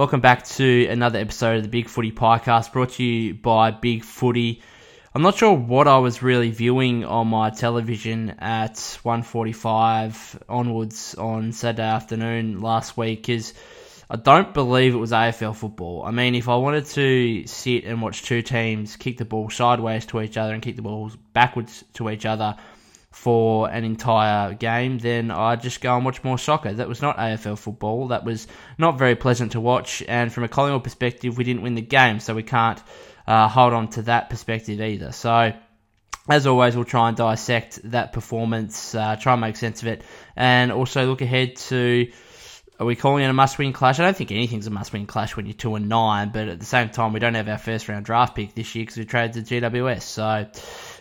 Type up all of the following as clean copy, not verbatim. Welcome back to another episode of the Big Footy podcast, brought to you by Big Footy. I'm not sure what I was really viewing on my television at 1:45 onwards on Saturday afternoon last week, because I don't believe it was AFL football. I mean, if I wanted to sit and watch two teams kick the ball sideways to each other and kick the balls backwards to each other for an entire game, then I'd just go and watch more soccer. That was not AFL football. That was not very pleasant to watch. And from a Collingwood perspective, we didn't win the game, so we can't hold on to that perspective either. So, as always, we'll try and dissect that performance, try and make sense of it, and also look ahead to, are we calling it a must-win clash? I don't think anything's a must-win clash when you're 2-9, but at the same time, we don't have our first-round draft pick this year because we traded to GWS, so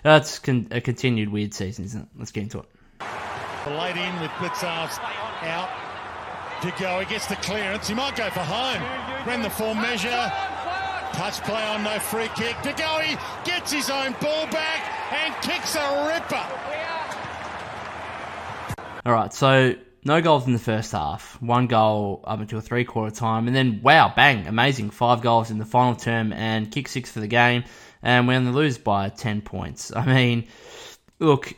that's a continued weird season, isn't it? Let's get into it. Laid in with Blitzarves out. De Goey gets the clearance. He might go for home. Ran the full measure. Touch play on, no free kick. De Goey gets his own ball back and kicks a ripper. All right, so no goals in the first half. One goal up until three-quarter time. And then, wow, bang, amazing. 5 goals in the final term and kick 6 for the game. And we only lose by 10 points. I mean, look,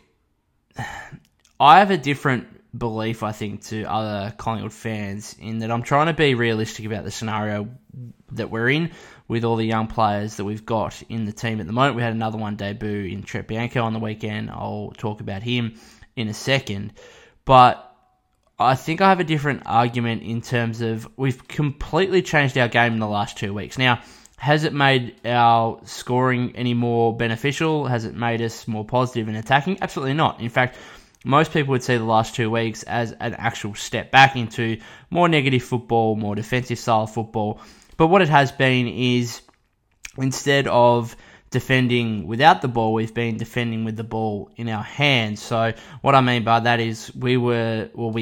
I have a different belief, I think, to other Collingwood fans in that I'm trying to be realistic about the scenario that we're in with all the young players that we've got in the team at the moment. We had another one debut in Trebianco on the weekend. I'll talk about him in a second. But I think I have a different argument in terms of we've completely changed our game in the last 2 weeks. Now, has it made our scoring any more beneficial? Has it made us more positive in attacking? Absolutely not. In fact, most people would see the last 2 weeks as an actual step back into more negative football, more defensive style football. But what it has been is, instead of defending without the ball, we've been defending with the ball in our hands. So what I mean by that is we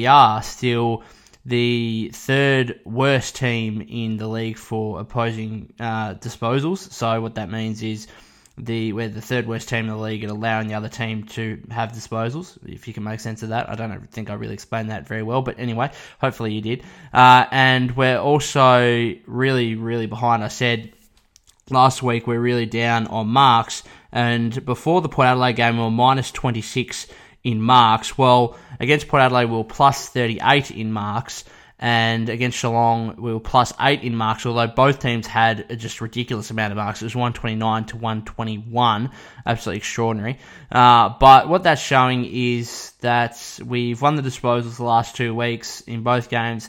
are still the third worst team in the league for opposing disposals. So what that means is we're the third worst team in the league at allowing the other team to have disposals, if you can make sense of that. I don't think I really explained that very well, but anyway, hopefully you did. And we're also really, really behind. I said last week we're really down on marks, and before the Port Adelaide game we were minus 26 in marks. Well, against Port Adelaide we were plus 38 in marks, and against Geelong we were plus 8 in marks, although both teams had a just ridiculous amount of marks. It was 129 to 121, absolutely extraordinary. But what that's showing is that we've won the disposals the last 2 weeks in both games.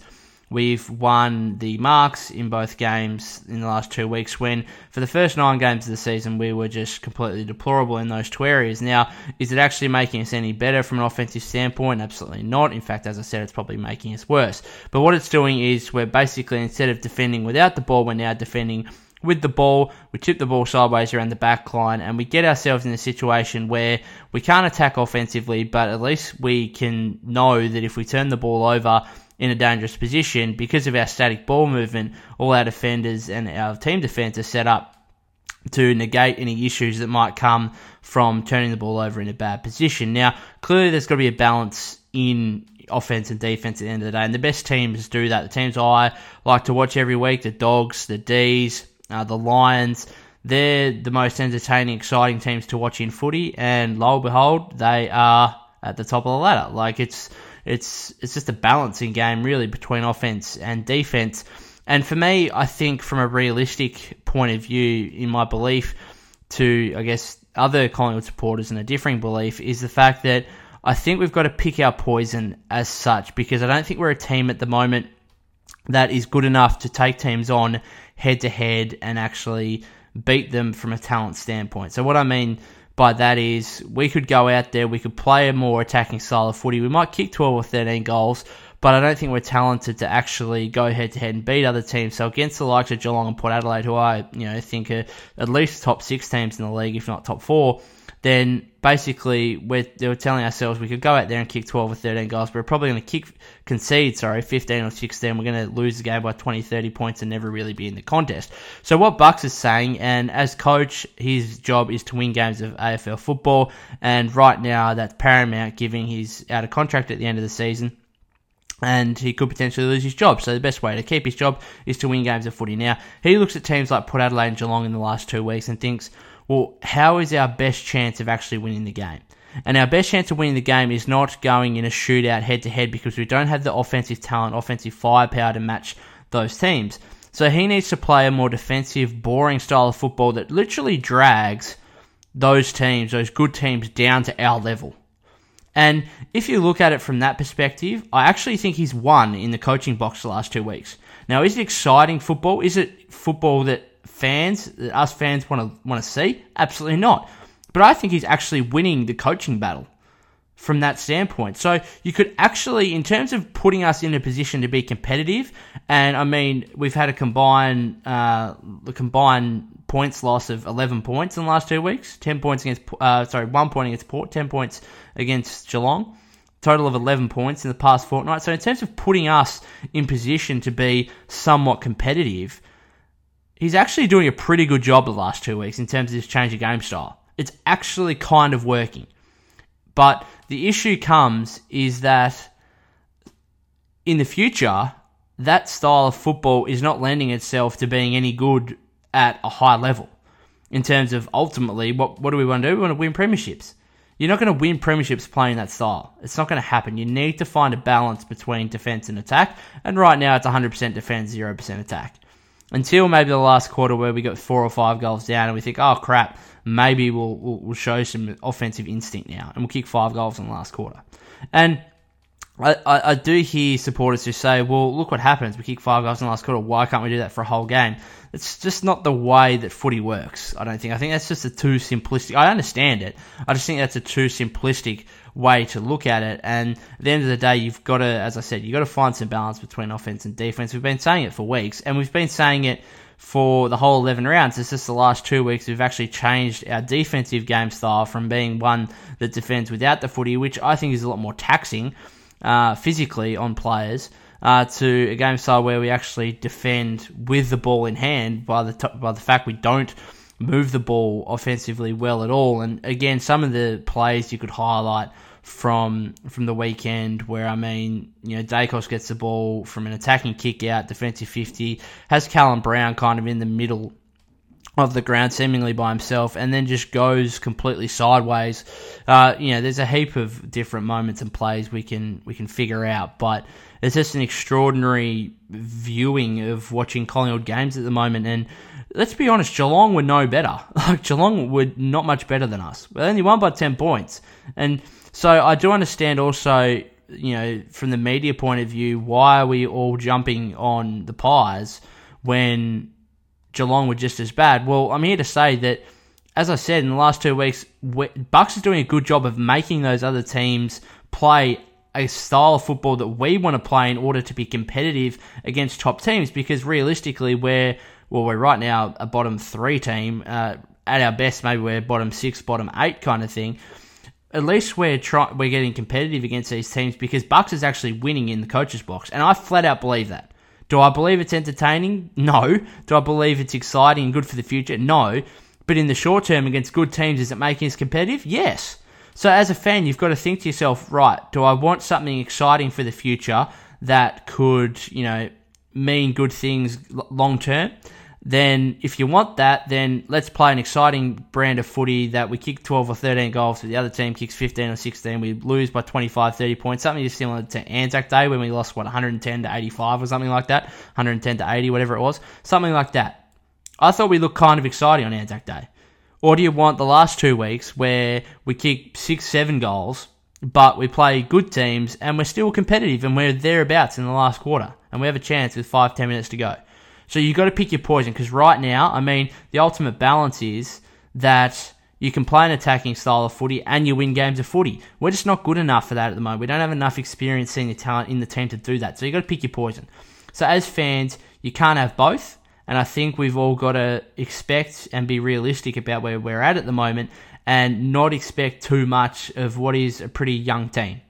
We've won the marks in both games in the last 2 weeks, when for the first 9 games of the season, we were just completely deplorable in those 2 areas. Now, is it actually making us any better from an offensive standpoint? Absolutely not. In fact, as I said, it's probably making us worse. But what it's doing is we're basically, instead of defending without the ball, we're now defending with the ball. We tip the ball sideways around the back line, and we get ourselves in a situation where we can't attack offensively, but at least we can know that if we turn the ball over in a dangerous position, because of our static ball movement, all our defenders and our team defence are set up to negate any issues that might come from turning the ball over in a bad position. Now, clearly there's got to be a balance in offence and defence at the end of the day, and the best teams do that. The teams I like to watch every week, the Dogs, the D's, the Lions, they're the most entertaining, exciting teams to watch in footy, and lo and behold, they are at the top of the ladder. Like, it's just a balancing game, really, between offense and defense. And for me, I think from a realistic point of view, in my belief to, I guess, other Collingwood supporters and a differing belief, is the fact that I think we've got to pick our poison as such, because I don't think we're a team at the moment that is good enough to take teams on head-to-head and actually beat them from a talent standpoint. So what I mean by that is, we could go out there, we could play a more attacking style of footy. We might kick 12 or 13 goals, but I don't think we're talented to actually go head-to-head and beat other teams. So against the likes of Geelong and Port Adelaide, who I think are at least top 6 teams in the league, if not top 4, then basically they were telling ourselves we could go out there and kick 12 or 13 goals, but we're probably going to concede 15 or 16. We're going to lose the game by 20, 30 points and never really be in the contest. So what Bucks is saying, and as coach, his job is to win games of AFL football, and right now that's paramount, giving he's out of contract at the end of the season. and he could potentially lose his job. So the best way to keep his job is to win games of footy. Now, he looks at teams like Port Adelaide and Geelong in the last 2 weeks and thinks, well, how is our best chance of actually winning the game? And our best chance of winning the game is not going in a shootout head-to-head because we don't have the offensive talent, offensive firepower to match those teams. So he needs to play a more defensive, boring style of football that literally drags those teams, those good teams, down to our level. And if you look at it from that perspective, I actually think he's won in the coaching box the last 2 weeks. Now, is it exciting football? Is it football that us fans want to see? Absolutely not. But I think he's actually winning the coaching battle from that standpoint. So you could actually, in terms of putting us in a position to be competitive, and I mean, we've had a combined points loss of 11 points in the last 2 weeks, 1 point against Port, 10 points against Geelong, total of 11 points in the past fortnight. So in terms of putting us in position to be somewhat competitive, he's actually doing a pretty good job the last 2 weeks in terms of this change of game style. It's actually kind of working. But the issue comes is that in the future, that style of football is not lending itself to being any good at a high level. In terms of ultimately, what do we want to do? We want to win premierships. You're not going to win premierships playing that style. It's not going to happen. You need to find a balance between defence and attack. And right now it's 100% defence, 0% attack. Until maybe the last quarter where we got 4 or 5 goals down and we think, oh crap, maybe we'll show some offensive instinct now and we'll kick 5 goals in the last quarter. And I do hear supporters who say, well, look what happens. We kick 5 goals in the last quarter. Why can't we do that for a whole game? It's just not the way that footy works, I don't think. I think that's just a too simplistic... I understand it. I just think that's a too simplistic way to look at it. And at the end of the day, you've got to, as I said, you've got to find some balance between offense and defense. We've been saying it for weeks, and we've been saying it for the whole 11 rounds. It's just the last 2 weeks we've actually changed our defensive game style from being one that defends without the footy, which I think is a lot more taxing physically on players, to a game style where we actually defend with the ball in hand by the fact we don't move the ball offensively well at all. And again, some of the plays you could highlight from the weekend where, I mean, you know, Dacos gets the ball from an attacking kick out, defensive 50, has Callum Brown kind of in the middle of the ground seemingly by himself, and then just goes completely sideways. You know, there's a heap of different moments and plays we can figure out, but it's just an extraordinary viewing of watching Collingwood games at the moment. And let's be honest, Geelong were no better. Like, Geelong were not much better than us. We only won by 10 points. And so I do understand also, you know, from the media point of view, why are we all jumping on the Pies when Geelong were just as bad? Well, I'm here to say that, as I said, in the last 2 weeks, Bucks is doing a good job of making those other teams play a style of football that we want to play in order to be competitive against top teams, because realistically we're right now a bottom 3 team. At our best, maybe we're bottom 6, bottom 8 kind of thing. At least we're getting competitive against these teams because Bucks is actually winning in the coach's box, and I flat out believe that. Do I believe it's entertaining? No. Do I believe it's exciting and good for the future? No. But in the short term against good teams, is it making us competitive? Yes. So as a fan, you've got to think to yourself, right, do I want something exciting for the future that could, you know, mean good things long term? Then if you want that, then let's play an exciting brand of footy that we kick 12 or 13 goals, but the other team kicks 15 or 16, we lose by 25, 30 points, something similar to Anzac Day when we lost, 110 to 85 or something like that, 110 to 80, whatever it was, something like that. I thought we looked kind of exciting on Anzac Day. Or do you want the last 2 weeks where we kick 6, 7 goals, but we play good teams and we're still competitive and we're thereabouts in the last quarter and we have a chance with 5, 10 minutes to go? So you've got to pick your poison, because right now, I mean, the ultimate balance is that you can play an attacking style of footy and you win games of footy. We're just not good enough for that at the moment. We don't have enough experience, senior talent in the team to do that. So you've got to pick your poison. So as fans, you can't have both. And I think we've all got to expect and be realistic about where we're at the moment and not expect too much of what is a pretty young team.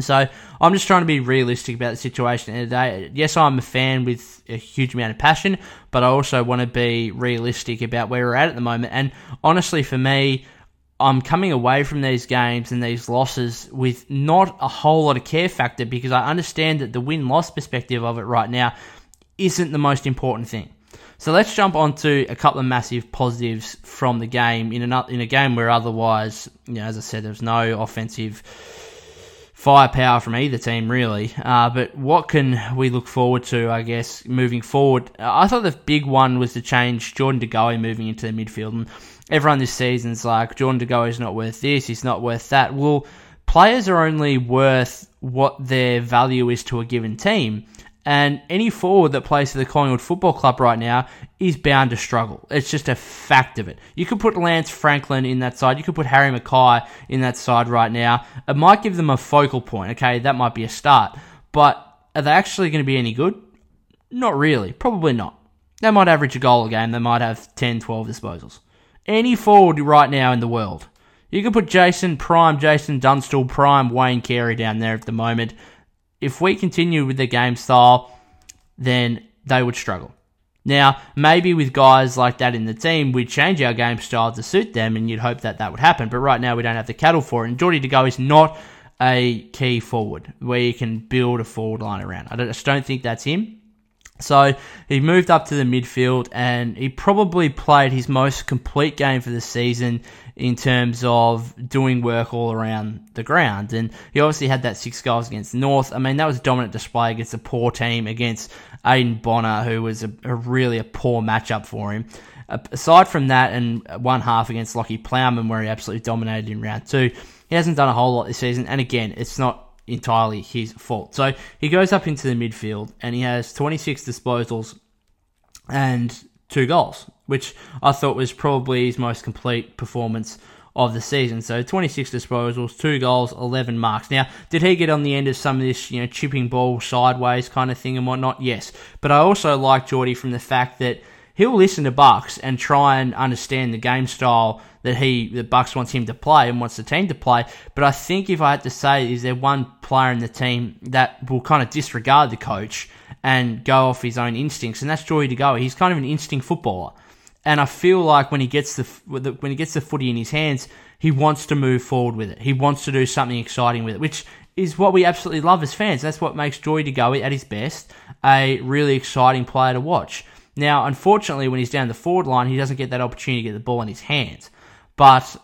So I'm just trying to be realistic about the situation at the end of the day. Yes, I'm a fan with a huge amount of passion, but I also want to be realistic about where we're at the moment. And honestly, for me, I'm coming away from these games and these losses with not a whole lot of care factor, because I understand that the win-loss perspective of it right now isn't the most important thing. So let's jump on to a couple of massive positives from the game in a game where otherwise, you know, as I said, there's no offensive firepower from either team, really. But what can we look forward to, I guess, moving forward? I thought the big one was the change, Jordan De Goey moving into the midfield. And everyone this season's like, Jordan De Goey's not worth this, he's not worth that. Well, players are only worth what their value is to a given team. And any forward that plays for the Collingwood Football Club right now is bound to struggle. It's just a fact of it. You could put Lance Franklin in that side. You could put Harry Mackay in that side right now. It might give them a focal point. Okay, that might be a start. But are they actually going to be any good? Not really. Probably not. They might average a goal a game. They might have 10, 12 disposals. Any forward right now in the world. You could put Jason Prime, Jason Dunstall, Prime, Wayne Carey down there at the moment. If we continue with their game style, then they would struggle. Now, maybe with guys like that in the team, we'd change our game style to suit them, and you'd hope that that would happen. But right now, we don't have the cattle for it. And Jordy De Goey is not a key forward where you can build a forward line around. I just don't think that's him. So he moved up to the midfield, and he probably played his most complete game for the season in terms of doing work all around the ground. And he obviously had that 6 goals against North. I mean, that was a dominant display against a poor team, against Aiden Bonner, who was a really poor matchup for him. Aside from that, and one half against Lockie Plowman, where he absolutely dominated in round 2, he hasn't done a whole lot this season. And again, it's not entirely his fault. So he goes up into the midfield and he has 26 disposals and 2 goals, which I thought was probably his most complete performance of the season. So 26 disposals, 2 goals, 11 marks. Now, did he get on the end of some of this, you know, chipping ball sideways kind of thing and whatnot? Yes. But I also like Jordy from the fact that he'll listen to Bucks and try and understand the game style that Bucks wants him to play and wants the team to play. But I think if I had to say, is there one player in the team that will kind of disregard the coach and go off his own instincts? And that's Jordy De Goey. He's kind of an instinct footballer. And I feel like when he gets the footy in his hands, he wants to move forward with it. He wants to do something exciting with it, which is what we absolutely love as fans. That's what makes Jordy De Goey at his best a really exciting player to watch. Now, unfortunately, when he's down the forward line, he doesn't get that opportunity to get the ball in his hands. But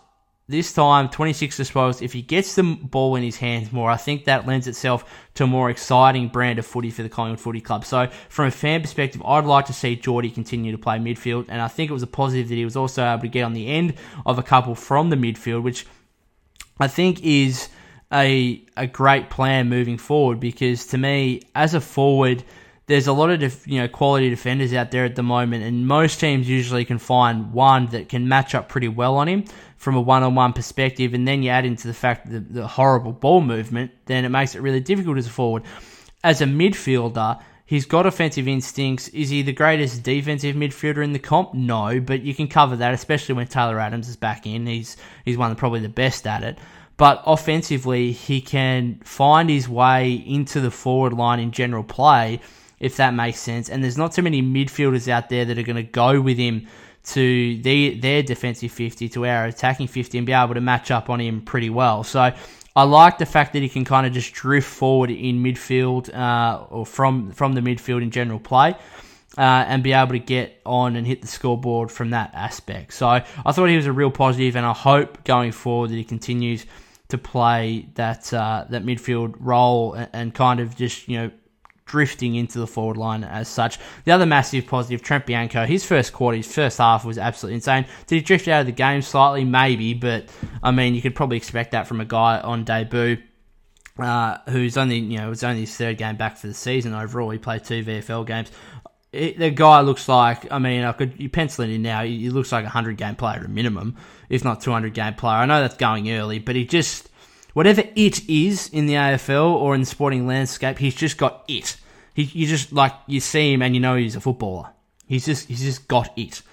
this time, 26 disposals, if he gets the ball in his hands more, I think that lends itself to a more exciting brand of footy for the Collingwood Footy Club. So, from a fan perspective, I'd like to see Jordy continue to play midfield, and I think it was a positive that he was also able to get on the end of a couple from the midfield, which I think is a great plan moving forward, because to me, as a forward, there's a lot of quality defenders out there at the moment, and most teams usually can find one that can match up pretty well on him from a one-on-one perspective, and then you add into the fact that the horrible ball movement, then it makes it really difficult as a forward. As a midfielder, he's got offensive instincts. Is he the greatest defensive midfielder in the comp? No, but you can cover that, especially when Taylor Adams is back in. He's one of probably the best at it. But offensively, he can find his way into the forward line in general play, if that makes sense. And there's not too many midfielders out there that are going to go with him to their defensive 50, to our attacking 50, and be able to match up on him pretty well. So I like the fact that he can kind of just drift forward in midfield or from the midfield in general play and be able to get on and hit the scoreboard from that aspect. So I thought he was a real positive, and I hope going forward that he continues to play that midfield role and kind of just, drifting into the forward line as such. The other massive positive, Trent Bianco, his first half was absolutely insane. Did he drift out of the game slightly? Maybe, but I mean, you could probably expect that from a guy on debut who's only, it was only his 3rd game back for the season overall. He played 2 VFL games. The guy looks like, you pencil it in now, he looks like a 100-game player at a minimum, if not 200-game player. I know that's going early, but he just, whatever it is in the AFL or in the sporting landscape, he's just got it. You see him and you know he's a footballer. He's just got it.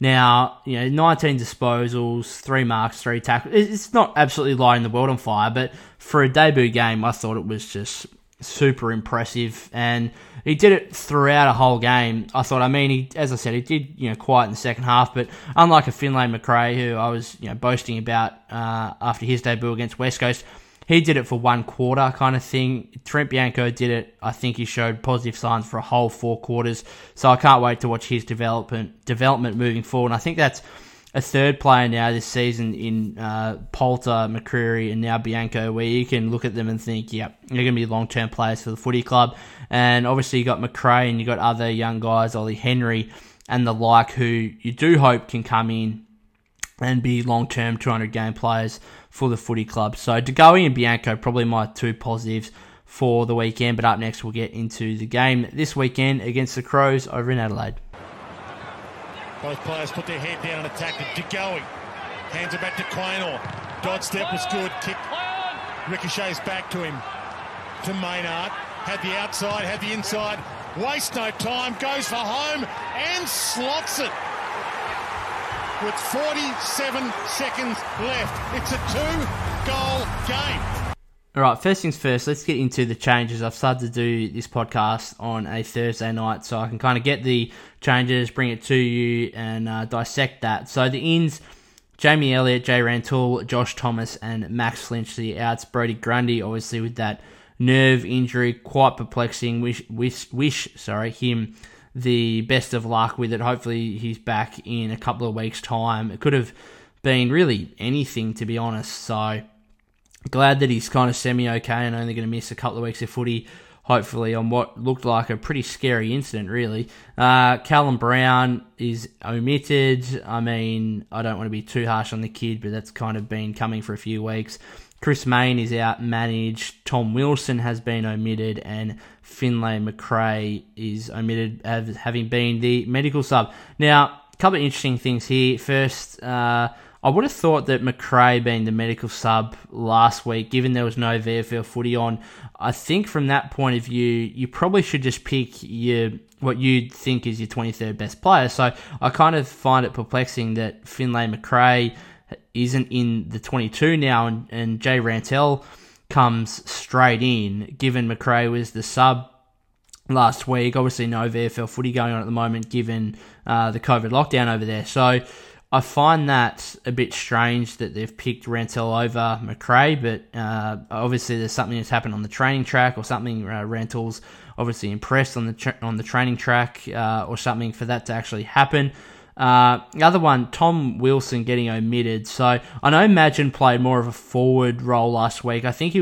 Now, 19 disposals, 3 marks, 3 tackles. It's not absolutely lighting the world on fire, but for a debut game, I thought it was just super impressive. And He did it throughout a whole game. I thought, I mean, he, as I said, he did, you know, quiet in the second half, but unlike a Finlay Macrae, who I was, you know, boasting about after his debut against West Coast, he did it for one quarter kind of thing. Trent Bianco did it. I think he showed positive signs for a whole four quarters. So I can't wait to watch his development moving forward. And I think that's a third player now this season in Poulter, McCreary, and now Bianco, where you can look at them and think, yep, they're going to be long-term players for the footy club. And obviously you got Macrae and you got other young guys, Ollie Henry and the like, who you do hope can come in and be long-term 200-game players for the footy club. So De Goey and Bianco, probably my two positives for the weekend. But up next, we'll get into the game this weekend against the Crows over in Adelaide. Both players put their head down and attacked it. De Goey hands it back to Quaynor. Dodge step was good. Kick ricochets back to him. To Maynard. Had the outside, had the inside. Wastes no time. Goes for home and slots it. With 47 seconds left. It's a 2-goal game. All right, first things first, let's get into the changes. I've started to do this podcast on a Thursday night, so I can kind of get the changes, bring it to you, and dissect that. So the ins, Jamie Elliott, Jay Rantoul, Josh Thomas, and Max Lynch. The outs, Brody Grundy, obviously with that nerve injury, quite perplexing. Wish him the best of luck with it. Hopefully he's back in a couple of weeks' time. It could have been really anything, to be honest, so glad that he's kind of semi-okay and only going to miss a couple of weeks of footy, hopefully, on what looked like a pretty scary incident, really. Callum Brown is omitted. I mean, I don't want to be too harsh on the kid, but that's kind of been coming for a few weeks. Chris Mayne is out managed. Tom Wilson has been omitted, and Finlay Macrae is omitted, as having been the medical sub. Now, a couple of interesting things here. First, I would have thought that Macrae being the medical sub last week, given there was no VFL footy on, I think from that point of view, you probably should just pick what you'd think is your 23rd best player. So I kind of find it perplexing that Finlay Macrae isn't in the 22 now, and Jay Rantoul comes straight in, given Macrae was the sub last week. Obviously no VFL footy going on at the moment, given the COVID lockdown over there. So I find that a bit strange that they've picked Rantoul over Macrae, but obviously there's something that's happened on the training track or something. Rantoul's obviously impressed on the training track or something for that to actually happen. The other one, Tom Wilson getting omitted. So I know Madgen played more of a forward role last week. I think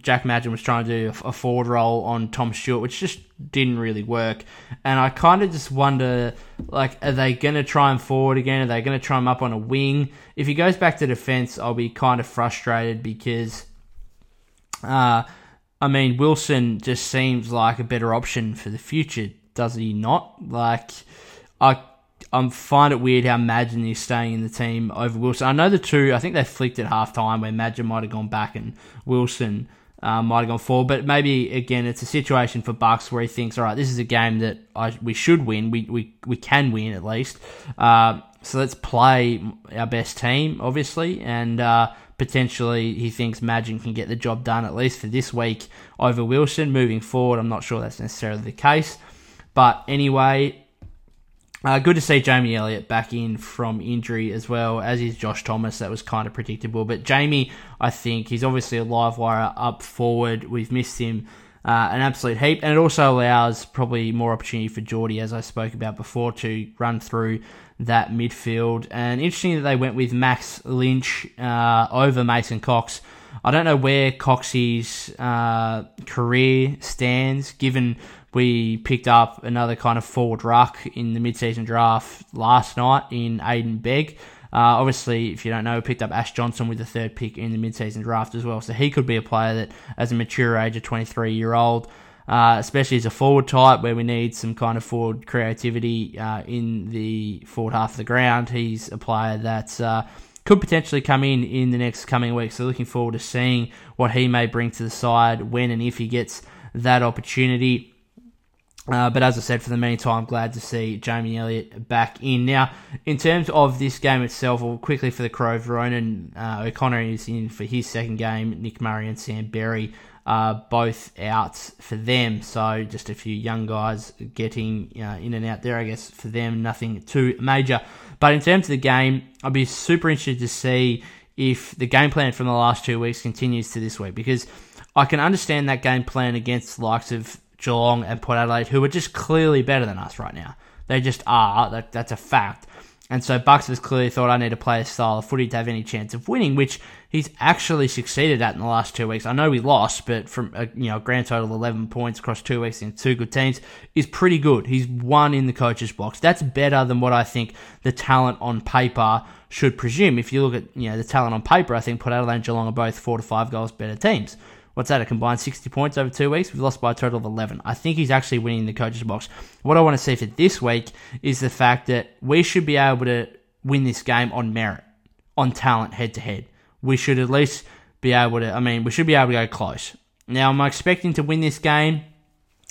Jack Madgen was trying to do a forward role on Tom Stewart, which just didn't really work. And I kind of just wonder, like, are they going to try him forward again? Are they going to try him up on a wing? If he goes back to defence, I'll be kind of frustrated because, I mean, Wilson just seems like a better option for the future, does he not? Like, I find it weird how Madgen is staying in the team over Wilson. I know the two, I think they flicked at halftime where Madgen might have gone back and Wilson might have gone forward. But maybe, again, it's a situation for Bucks where he thinks, all right, this is a game that we should win. We can win, at least. So let's play our best team, obviously. And potentially he thinks Madgen can get the job done, at least for this week, over Wilson. Moving forward, I'm not sure that's necessarily the case. But anyway, good to see Jamie Elliott back in from injury as well, as is Josh Thomas. That was kind of predictable. But Jamie, I think, he's obviously a live wire up forward. We've missed him an absolute heap. And it also allows probably more opportunity for Geordie, as I spoke about before, to run through that midfield. And interesting that they went with Max Lynch over Mason Cox. I don't know where Coxie's career stands, given we picked up another kind of forward ruck in the mid-season draft last night in Aiden Begg. Obviously, if you don't know, we picked up Ash Johnson with the third pick in the mid-season draft as well. So he could be a player that, as a mature age, a 23-year-old, especially as a forward type where we need some kind of forward creativity in the forward half of the ground, he's a player that's could potentially come in the next coming weeks. So looking forward to seeing what he may bring to the side when and if he gets that opportunity. But as I said, for the meantime, glad to see Jamie Elliott back in. Now, in terms of this game itself, well, quickly for the Crow, Ronan O'Connor is in for his second game. Nick Murray and Sam Berry both outs for them. So just a few young guys getting in and out there, I guess, for them. Nothing too major. But in terms of the game, I'd be super interested to see if the game plan from the last 2 weeks continues to this week, because I can understand that game plan against the likes of Geelong and Port Adelaide, who are just clearly better than us right now. They just are. That's a fact. And so Bucks has clearly thought, I need to play a style of footy to have any chance of winning, which he's actually succeeded at in the last 2 weeks. I know we lost, but from a grand total of 11 points across 2 weeks in two good teams is pretty good. He's won in the coach's box. That's better than what I think the talent on paper should presume. If you look at the talent on paper, I think Port Adelaide and Geelong are both 4 to 5 goals better teams. What's that, a combined 60 points over 2 weeks? We've lost by a total of 11. I think he's actually winning the coach's box. What I want to see for this week is the fact that we should be able to win this game on merit, on talent, head-to-head. We should at least be able to, we should be able to go close. Now, am I expecting to win this game?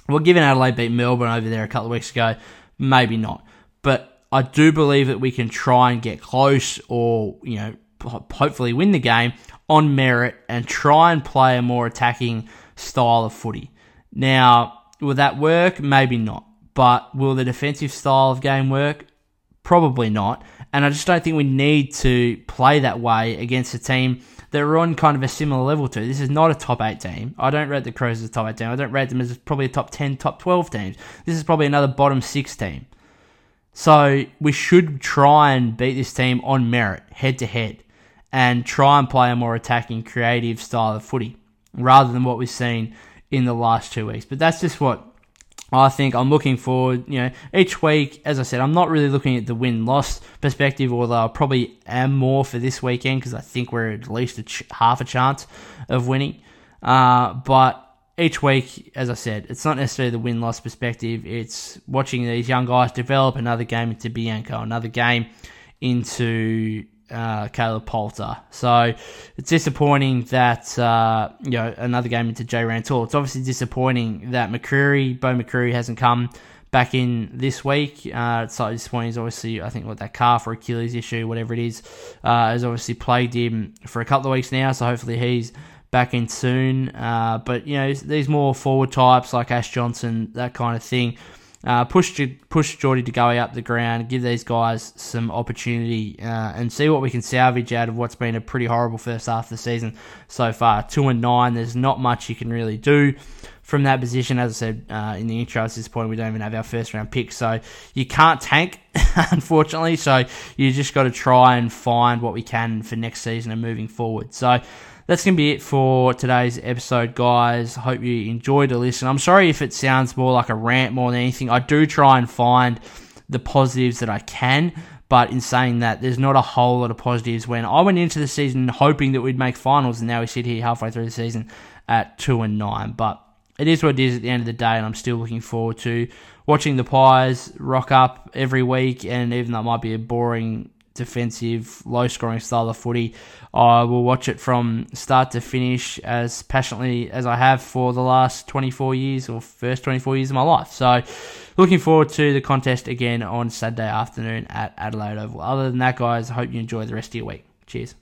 Well, given Adelaide beat Melbourne over there a couple of weeks ago, maybe not. But I do believe that we can try and get close or, hopefully win the game on merit and try and play a more attacking style of footy. Now, will that work? Maybe not. But will the defensive style of game work? Probably not. And I just don't think we need to play that way against a team that we're on kind of a similar level to. This is not a top 8 team. I don't rate the Crows as a top 8 team. I don't rate them as probably a top 10, top 12 team. This is probably another bottom 6 team. So we should try and beat this team on merit, head-to-head, and try and play a more attacking, creative style of footy rather than what we've seen in the last 2 weeks. But that's just what I think I'm looking forward. Each week, as I said, I'm not really looking at the win-loss perspective, although I probably am more for this weekend because I think we're at least half a chance of winning. But each week, as I said, it's not necessarily the win-loss perspective. It's watching these young guys develop another game into Bianco, another game into Caleb Poulter. So it's disappointing that another game into Jay Rantoul. It's obviously disappointing that Bo Macrae hasn't come back in this week. It's slightly disappointing. He's obviously, I think, that calf or Achilles issue, whatever it is, has obviously plagued him for a couple of weeks now. So hopefully he's back in soon. But these more forward types like Ash Johnson, that kind of thing. Push Geordie De Goey up the ground, give these guys some opportunity and see what we can salvage out of what's been a pretty horrible first half of the season so far. 2-9, there's not much you can really do from that position. As I said in the intro, at this point, we don't even have our first round pick, so you can't tank, unfortunately. So you just got to try and find what we can for next season and moving forward. So that's going to be it for today's episode, guys. Hope you enjoyed the listen. I'm sorry if it sounds more like a rant more than anything. I do try and find the positives that I can, but in saying that, there's not a whole lot of positives when I went into the season hoping that we'd make finals, and now we sit here halfway through the season at 2-9. But it is what it is at the end of the day, and I'm still looking forward to watching the Pies rock up every week, and even though it might be a boring defensive, low-scoring style of footy, I will watch it from start to finish as passionately as I have for the last 24 years or first 24 years of my life. So looking forward to the contest again on Saturday afternoon at Adelaide Oval. Other than that, guys, I hope you enjoy the rest of your week. Cheers.